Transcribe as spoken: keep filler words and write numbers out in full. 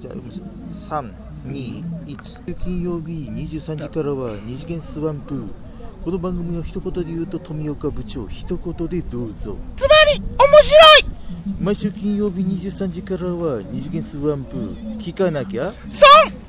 じゃあさん、に、いち。金曜日にじゅうさんじからは二次元スワンプ。この番組の一言で言うと富岡部長、一言でどうぞ。つまり面白い。毎週金曜日にじゅうさんじからは二次元スワンプ。聞かなきゃ損。